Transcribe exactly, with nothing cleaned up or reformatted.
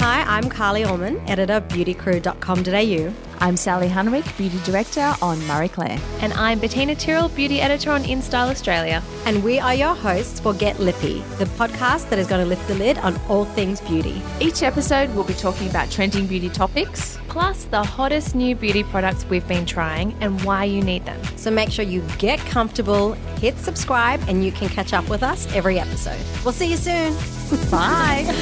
Hi, I'm Carly Allman, editor, beauty crew dot com dot a u. I'm Sally Hunwick, beauty director on Marie Claire. And I'm Bettina Tyrrell, beauty editor on InStyle Australia. And we are your hosts for Get Lippy, the podcast that is going to lift the lid on all things beauty. Each episode we'll be talking about trending beauty topics, plus the hottest new beauty products we've been trying and why you need them. So make sure you get comfortable, hit subscribe, and you can catch up with us every episode. We'll see you soon. Bye.